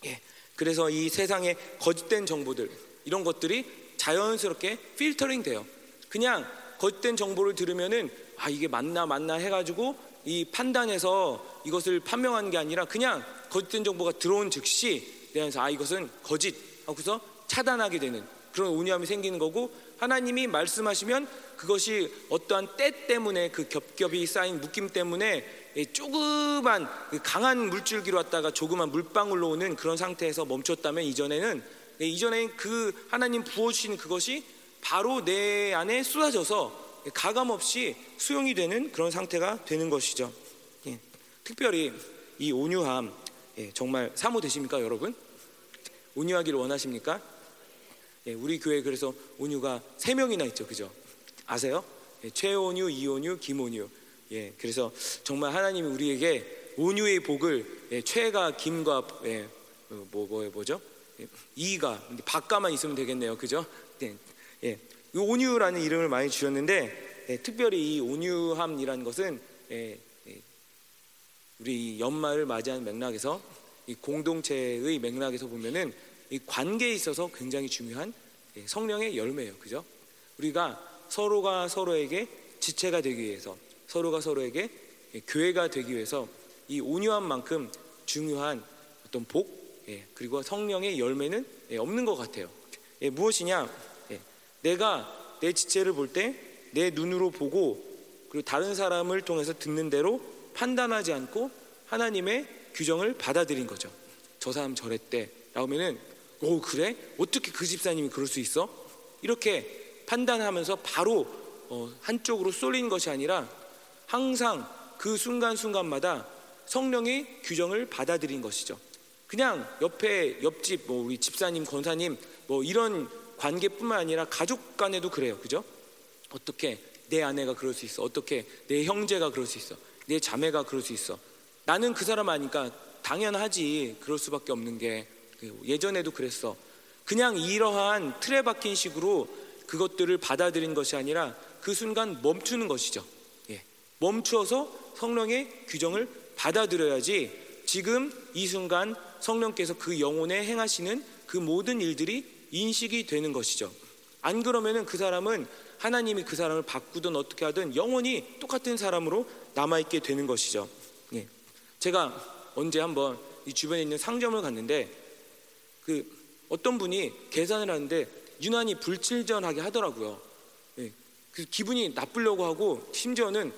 예. 그래서 이 세상의 거짓된 정보들, 이런 것들이 자연스럽게 필터링 돼요. 그냥 거짓된 정보를 들으면은 아 이게 맞나 맞나 해가지고 이 판단해서 이것을 판명하는 게 아니라 그냥 거짓된 정보가 들어온 즉시 내 안에서 아 이것은 거짓 하고서 차단하게 되는 그런 온유함이 생기는 거고, 하나님이 말씀하시면 그것이 어떠한 때 때문에 그 겹겹이 쌓인 묶임 때문에 조그만 강한 물줄기로 왔다가 조그만 물방울로 오는 그런 상태에서 멈췄다면 이전에는 이전에는 그 하나님 부어주신 그것이 바로 내 안에 쏟아져서 가감없이 수용이 되는 그런 상태가 되는 것이죠. 예. 특별히 이 온유함 예, 정말 사모되십니까 여러분? 온유하기를 원하십니까? 예, 우리 교회 그래서 온유가 세 명이나 있죠, 그죠? 아세요? 예, 최온유, 이온유, 김온유. 예, 그래서 정말 하나님이 우리에게 온유의 복을 예, 최가, 김과 예, 뭐, 뭐 뭐죠? 예, 이가, 박가만 있으면 되겠네요, 그죠? 예, 예, 이 온유라는 이름을 많이 주셨는데 예, 특별히 이 온유함이라는 것은 예, 예, 우리 이 연말을 맞이하는 맥락에서 이 공동체의 맥락에서 보면은. 이 관계에 있어서 굉장히 중요한 성령의 열매예요, 그죠? 우리가 서로가 서로에게 지체가 되기 위해서, 서로가 서로에게 교회가 되기 위해서 이 온유함만큼 중요한 어떤 복, 그리고 성령의 열매는 없는 것 같아요. 무엇이냐? 내가 내 지체를 볼 때 내 눈으로 보고 그리고 다른 사람을 통해서 듣는 대로 판단하지 않고 하나님의 규정을 받아들인 거죠. 저 사람 저랬대 라고 하면은 오 그래? 어떻게 그 집사님이 그럴 수 있어? 이렇게 판단하면서 바로 한쪽으로 쏠린 것이 아니라 항상 그 순간순간마다 성령의 규정을 받아들인 것이죠. 그냥 옆에 옆집 뭐 우리 집사님, 권사님 뭐 이런 관계뿐만 아니라 가족 간에도 그래요. 그죠? 어떻게 내 아내가 그럴 수 있어? 어떻게 내 형제가 그럴 수 있어? 내 자매가 그럴 수 있어? 나는 그 사람 아니까 당연하지. 그럴 수밖에 없는 게 예전에도 그랬어. 그냥 이러한 틀에 박힌 식으로 그것들을 받아들인 것이 아니라 그 순간 멈추는 것이죠. 예. 멈추어서 성령의 규정을 받아들여야지 지금 이 순간 성령께서 그 영혼에 행하시는 그 모든 일들이 인식이 되는 것이죠. 안 그러면은 그 사람은 하나님이 그 사람을 바꾸든 어떻게 하든 영원히 똑같은 사람으로 남아있게 되는 것이죠. 예. 제가 언제 한번 이 주변에 있는 상점을 갔는데 그 어떤 분이 계산을 하는데 유난히 불친절하게 하더라고요. 예. 그래서 기분이 나쁘려고 하고 심지어는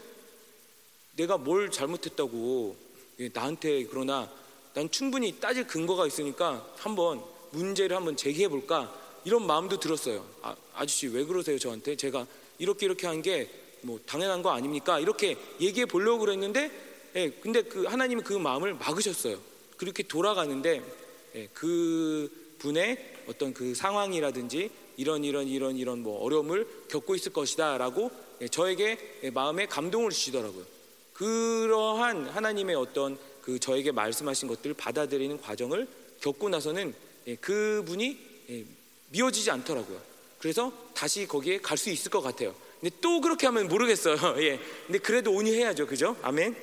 내가 뭘 잘못했다고 예, 나한테 그러나 난 충분히 따질 근거가 있으니까 한번 문제를 한번 제기해볼까 이런 마음도 들었어요. 아, 아저씨 왜 그러세요 저한테? 제가 이렇게 이렇게 한 게 뭐 당연한 거 아닙니까? 이렇게 얘기해 보려고 그랬는데 예, 근데 그 하나님이 그 마음을 막으셨어요. 그렇게 돌아가는데 예, 그 분의 어떤 그 상황이라든지 이런 이런 이런 이런 뭐 어려움을 겪고 있을 것이다 라고 예, 저에게 예, 마음에 감동을 주시더라고요. 그러한 하나님의 어떤 그 저에게 말씀하신 것들을 받아들이는 과정을 겪고 나서는 예, 그분이 예, 미워지지 않더라고요. 그래서 다시 거기에 갈 수 있을 것 같아요. 근데 또 그렇게 하면 모르겠어요. 예. 근데 그래도 온유해야죠. 그죠? 아멘.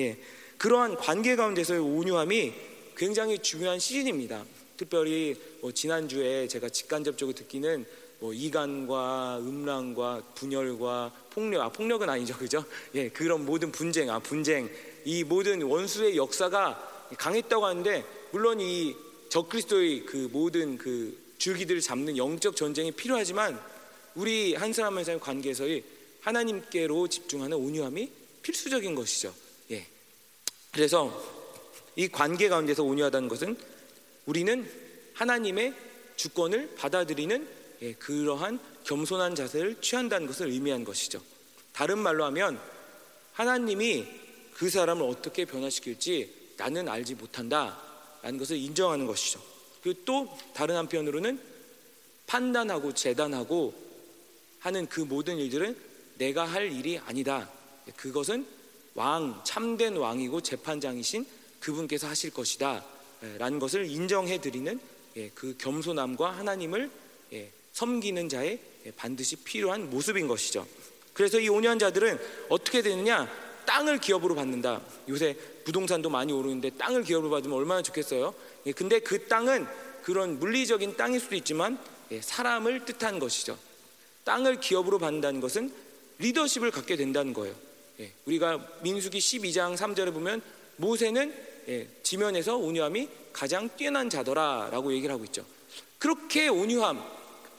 예. 그러한 관계 가운데서의 온유함이 굉장히 중요한 시즌입니다. 특별히 뭐 지난주에 제가 직간접적으로 듣기는 뭐 이간과 음란과 분열과 폭력, 아 폭력은 아니죠. 그죠? 예. 그런 모든 분쟁, 아 분쟁, 이 모든 원수의 역사가 강했다고 하는데 물론 이 적그리스도의 그 모든 그 줄기들을 잡는 영적 전쟁이 필요하지만 우리 한 사람 한 사람의 관계에서의 하나님께로 집중하는 온유함이 필수적인 것이죠. 예. 그래서 이 관계 가운데서 온유하다는 것은 우리는 하나님의 주권을 받아들이는 예, 그러한 겸손한 자세를 취한다는 것을 의미한 것이죠. 다른 말로 하면 하나님이 그 사람을 어떻게 변화시킬지 나는 알지 못한다라는 것을 인정하는 것이죠. 그리고 또 다른 한편으로는 판단하고 재단하고 하는 그 모든 일들은 내가 할 일이 아니다. 그것은 왕, 참된 왕이고 재판장이신 그분께서 하실 것이다 라는 것을 인정해드리는 그 겸손함과 하나님을 섬기는 자의 반드시 필요한 모습인 것이죠. 그래서 이 온유한 자들은 어떻게 되느냐? 땅을 기업으로 받는다. 요새 부동산도 많이 오르는데 땅을 기업으로 받으면 얼마나 좋겠어요. 예, 근데 그 땅은 그런 물리적인 땅일 수도 있지만 예, 사람을 뜻한 것이죠. 땅을 기업으로 받는다는 것은 리더십을 갖게 된다는 거예요. 예, 우리가 민수기 십이 장 삼 절에 보면 모세는 예, 지면에서 온유함이 가장 뛰어난 자더라 라고 얘기를 하고 있죠. 그렇게 온유함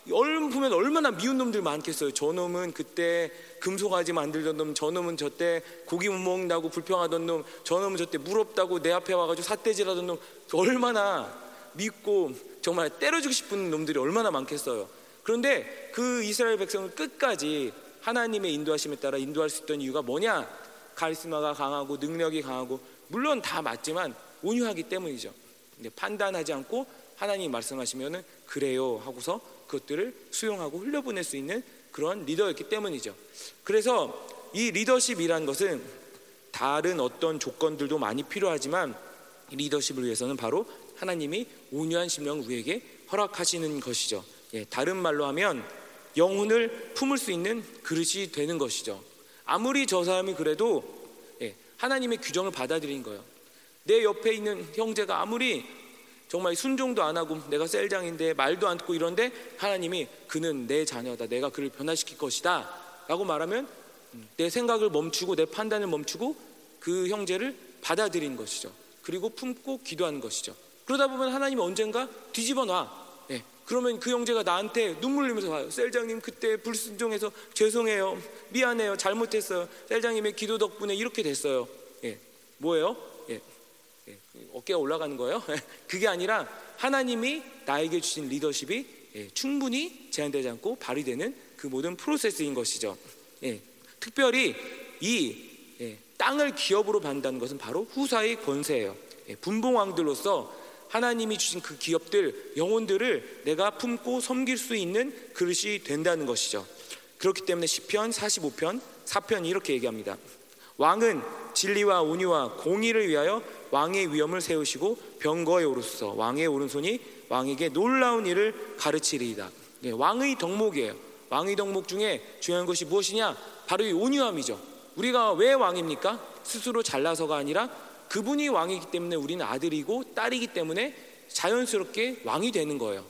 보면 얼마나 미운 놈들 많겠어요. 저놈은 그때 금송아지 만들던 놈, 저놈은 저때 고기 못 먹는다고 불평하던 놈, 저놈은 저때 물 없다고 내 앞에 와가지고 삿대질하던 놈, 얼마나 믿고 정말 때려주고 싶은 놈들이 얼마나 많겠어요. 그런데 그 이스라엘 백성을 끝까지 하나님의 인도하심에 따라 인도할 수 있던 이유가 뭐냐? 카리스마가 강하고 능력이 강하고 물론 다 맞지만 온유하기 때문이죠. 근데 판단하지 않고 하나님이 말씀하시면은 그래요 하고서 그것들을 수용하고 흘려보낼 수 있는 그런 리더였기 때문이죠. 그래서 이 리더십이란 것은 다른 어떤 조건들도 많이 필요하지만 리더십을 위해서는 바로 하나님이 온유한 심령을 우리에게 허락하시는 것이죠. 예, 다른 말로 하면 영혼을 품을 수 있는 그릇이 되는 것이죠. 아무리 저 사람이 그래도 예, 하나님의 규정을 받아들인 거예요. 내 옆에 있는 형제가 아무리 정말 순종도 안 하고 내가 셀장인데 말도 안 듣고 이런데 하나님이 그는 내 자녀다, 내가 그를 변화시킬 것이다 라고 말하면 내 생각을 멈추고 내 판단을 멈추고 그 형제를 받아들인 것이죠. 그리고 품고 기도하는 것이죠. 그러다 보면 하나님이 언젠가 뒤집어 놔. 예. 그러면 그 형제가 나한테 눈물 흘리면서 와요. 셀장님 그때 불순종해서 죄송해요, 미안해요, 잘못했어요, 셀장님의 기도 덕분에 이렇게 됐어요. 예. 뭐예요? 예. 예, 어깨가 올라가는 거예요. 그게 아니라 하나님이 나에게 주신 리더십이 예, 충분히 제한되지 않고 발휘되는 그 모든 프로세스인 것이죠. 예, 특별히 이 예, 땅을 기업으로 받는다는 것은 바로 후사의 권세예요. 예, 분봉왕들로서 하나님이 주신 그 기업들, 영혼들을 내가 품고 섬길 수 있는 그릇이 된다는 것이죠. 그렇기 때문에 시편, 사십오 편, 사 편이 이렇게 얘기합니다. 왕은 진리와 온유와 공의를 위하여 왕의 위엄을 세우시고 병거에 오르소서. 왕의 오른손이 왕에게 놀라운 일을 가르치리이다. 예, 왕의 덕목이에요. 왕의 덕목 중에 중요한 것이 무엇이냐? 바로 이 온유함이죠. 우리가 왜 왕입니까? 스스로 잘나서가 아니라 그분이 왕이기 때문에 우리는 아들이고 딸이기 때문에 자연스럽게 왕이 되는 거예요.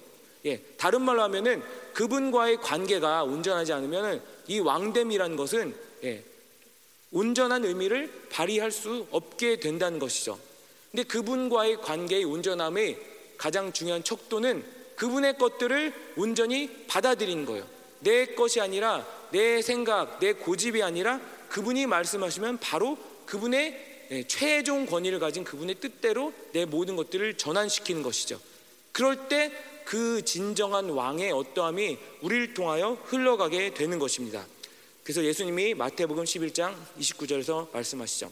예, 다른 말로 하면은 그분과의 관계가 온전하지 않으면은 이 왕됨이라는 것은 예, 온전한 의미를 발휘할 수 없게 된다는 것이죠. 근데 그분과의 관계의 온전함의 가장 중요한 척도는 그분의 것들을 온전히 받아들인 거예요. 내 것이 아니라 내 생각, 내 고집이 아니라 그분이 말씀하시면 바로 그분의 예, 최종 권위를 가진 그분의 뜻대로 내 모든 것들을 전환시키는 것이죠. 그럴 때 그 진정한 왕의 어떠함이 우리를 통하여 흘러가게 되는 것입니다. 그래서 예수님이 마태복음 십일 장 이십구 절에서 말씀하시죠.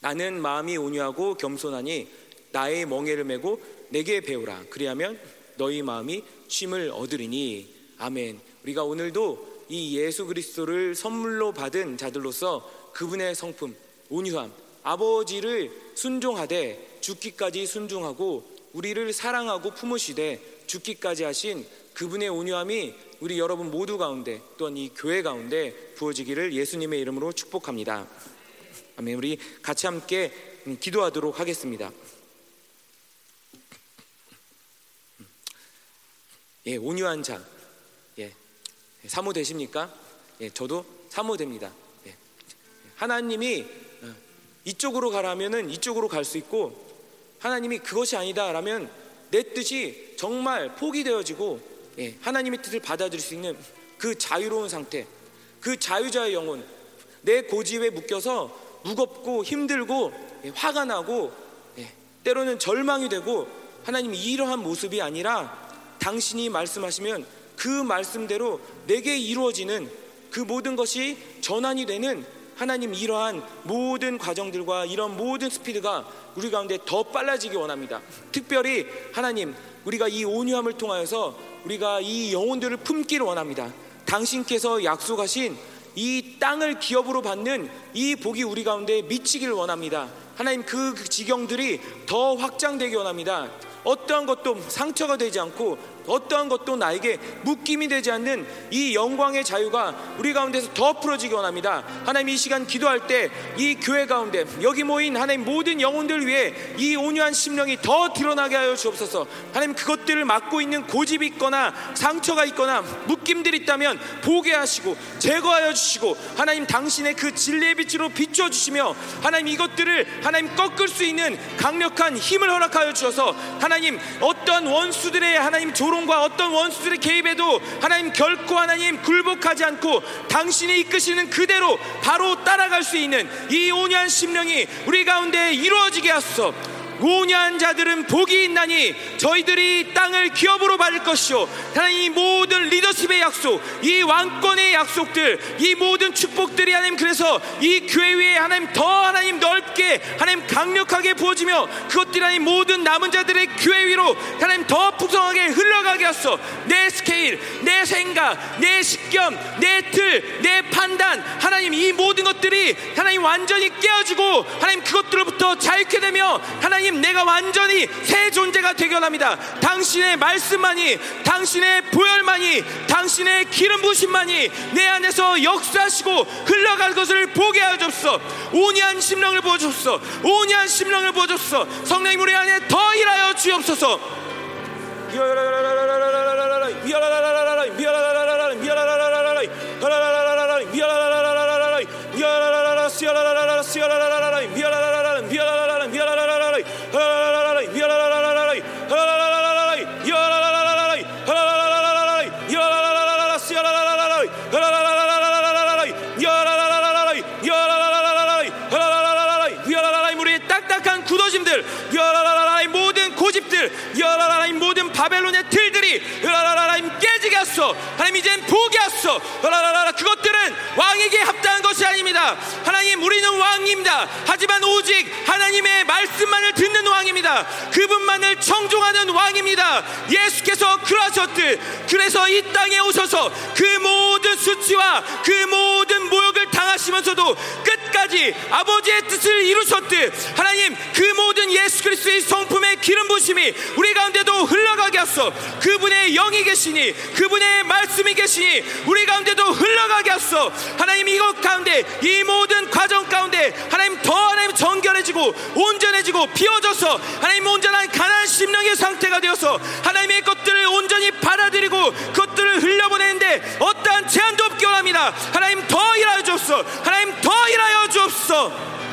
나는 마음이 온유하고 겸손하니 나의 멍에를 메고 내게 배우라. 그리하면 너희 마음이 쉼을 얻으리니. 아멘. 우리가 오늘도 이 예수 그리스도를 선물로 받은 자들로서 그분의 성품, 온유함, 아버지를 순종하되 죽기까지 순종하고 우리를 사랑하고 품으시되 죽기까지 하신 그분의 온유함이 우리 여러분 모두 가운데 또한 이 교회 가운데 부어지기를 예수님의 이름으로 축복합니다. 아멘. 우리 같이 함께 기도하도록 하겠습니다. 예, 온유한 자, 예, 사모 되십니까? 예, 저도 사모 됩니다. 예. 하나님이 이쪽으로 가라면은 이쪽으로 갈 수 있고 하나님이 그것이 아니다라면 내 뜻이 정말 포기되어지고 예, 하나님의 뜻을 받아들일 수 있는 그 자유로운 상태, 그 자유자의 영혼, 내 고집에 묶여서 무겁고 힘들고 예, 화가 나고 예, 때로는 절망이 되고 하나님이 이러한 모습이 아니라 당신이 말씀하시면 그 말씀대로 내게 이루어지는 그 모든 것이 전환이 되는 하나님 이러한 모든 과정들과 이런 모든 스피드가 우리 가운데 더 빨라지기 원합니다. 특별히 하나님 우리가 이 온유함을 통하여서 우리가 이 영혼들을 품기를 원합니다. 당신께서 약속하신 이 땅을 기업으로 받는 이 복이 우리 가운데 미치기를 원합니다. 하나님 그 지경들이 더 확장되기 원합니다. 어떠한 것도 상처가 되지 않고 어떠한 것도 나에게 묶임이 되지 않는 이 영광의 자유가 우리 가운데서 더 풀어지기 원합니다. 하나님 이 시간 기도할 때 이 교회 가운데 여기 모인 하나님 모든 영혼들 위해 이 온유한 심령이 더 드러나게 하여 주옵소서. 하나님 그것들을 막고 있는 고집이 있거나 상처가 있거나 묶임들이 있다면 보게 하시고 제거하여 주시고 하나님 당신의 그 진리의 빛으로 비춰주시며 하나님 이것들을 하나님 꺾을 수 있는 강력한 힘을 허락하여 주셔서 하나님 어떤 원수들의 하나님 조롱과 어떤 원수들의 개입에도 하나님 결코 하나님 굴복하지 않고 당신이 이끄시는 그대로 바로 따라갈 수 있는 이 온유한 심령이 우리 가운데 이루어지게 하소서. 온유한 자들은 복이 있나니 저희들이 땅을 기업으로 받을 것이요 하나님 이 모든 리더십의 약속, 이 왕권의 약속들, 이 모든 축복들이 하나님 그래서 이 교회 위에 하나님 더 하나님 넓게 하나님 강력하게 부어지며 그것들이 하나님 모든 남은 자들의 교회 위로 하나님 더 풍성하게 흘러가게 하소서. 내 스케일, 내 생각, 내 식견, 내 틀, 내 판단, 하나님 이 모든 것들이 하나님 완전히 깨어지고 하나님 그것들로부터 자유케 되며 하나님 내가 완전히 새 존재가 되길 합니다. 당신의 말씀만이, 당신의 보혈만이, 당신의 기름 부심만이 내 안에서 역사하시고 흘러갈 것을 보게 하여 주옵소서. 온유한 심령을 보여주옵소서. 온유한 심령을 보여주옵소서. 성령님 우리 안에 더 일하여 주옵소서. 우리의 딱딱한 굳어짐들, 모든 고집들, 모든 바벨론의 틀들이 깨지게 하소서. 하나님 이젠 포기하소서. 없어. 그것들은 왕에게 합당한 것이 아닙니다. 하나님, 우리는 왕입니다. 하지만 오직 하나님의 말씀만을 듣는 왕입니다. 그분만을 청종하는 왕입니다. 예수께서 그러하셨듯 그래서 이 땅에 오셔서 그 모든 수치와 그 모든 모욕을 당하시면서도 끝까지 아버지의 뜻을 이루셨듯, 하나님, 그 모든 예수 그리스도의 성품의 기름 부심이 우리 가운데도 흘러가게 하소. 그분의 영이 계시니, 그분의 말씀이 계시니 우리 가운데도 흘러가게 하소. 하나님, 이곳 가운데, 이 모든 과정 가운데 하나님 더 하나님 정결해지고 온전해지고 비워져서 하나님 온전한 가난한 심령의 상태가 되어서 하나님의 것들을 온전히 받아들이고 그것들을 흘려보내는데 어떠한 제한도 없게 원합니다. 하나님 더 일하여 주옵소서. 하나님 더 일하여 주옵소서.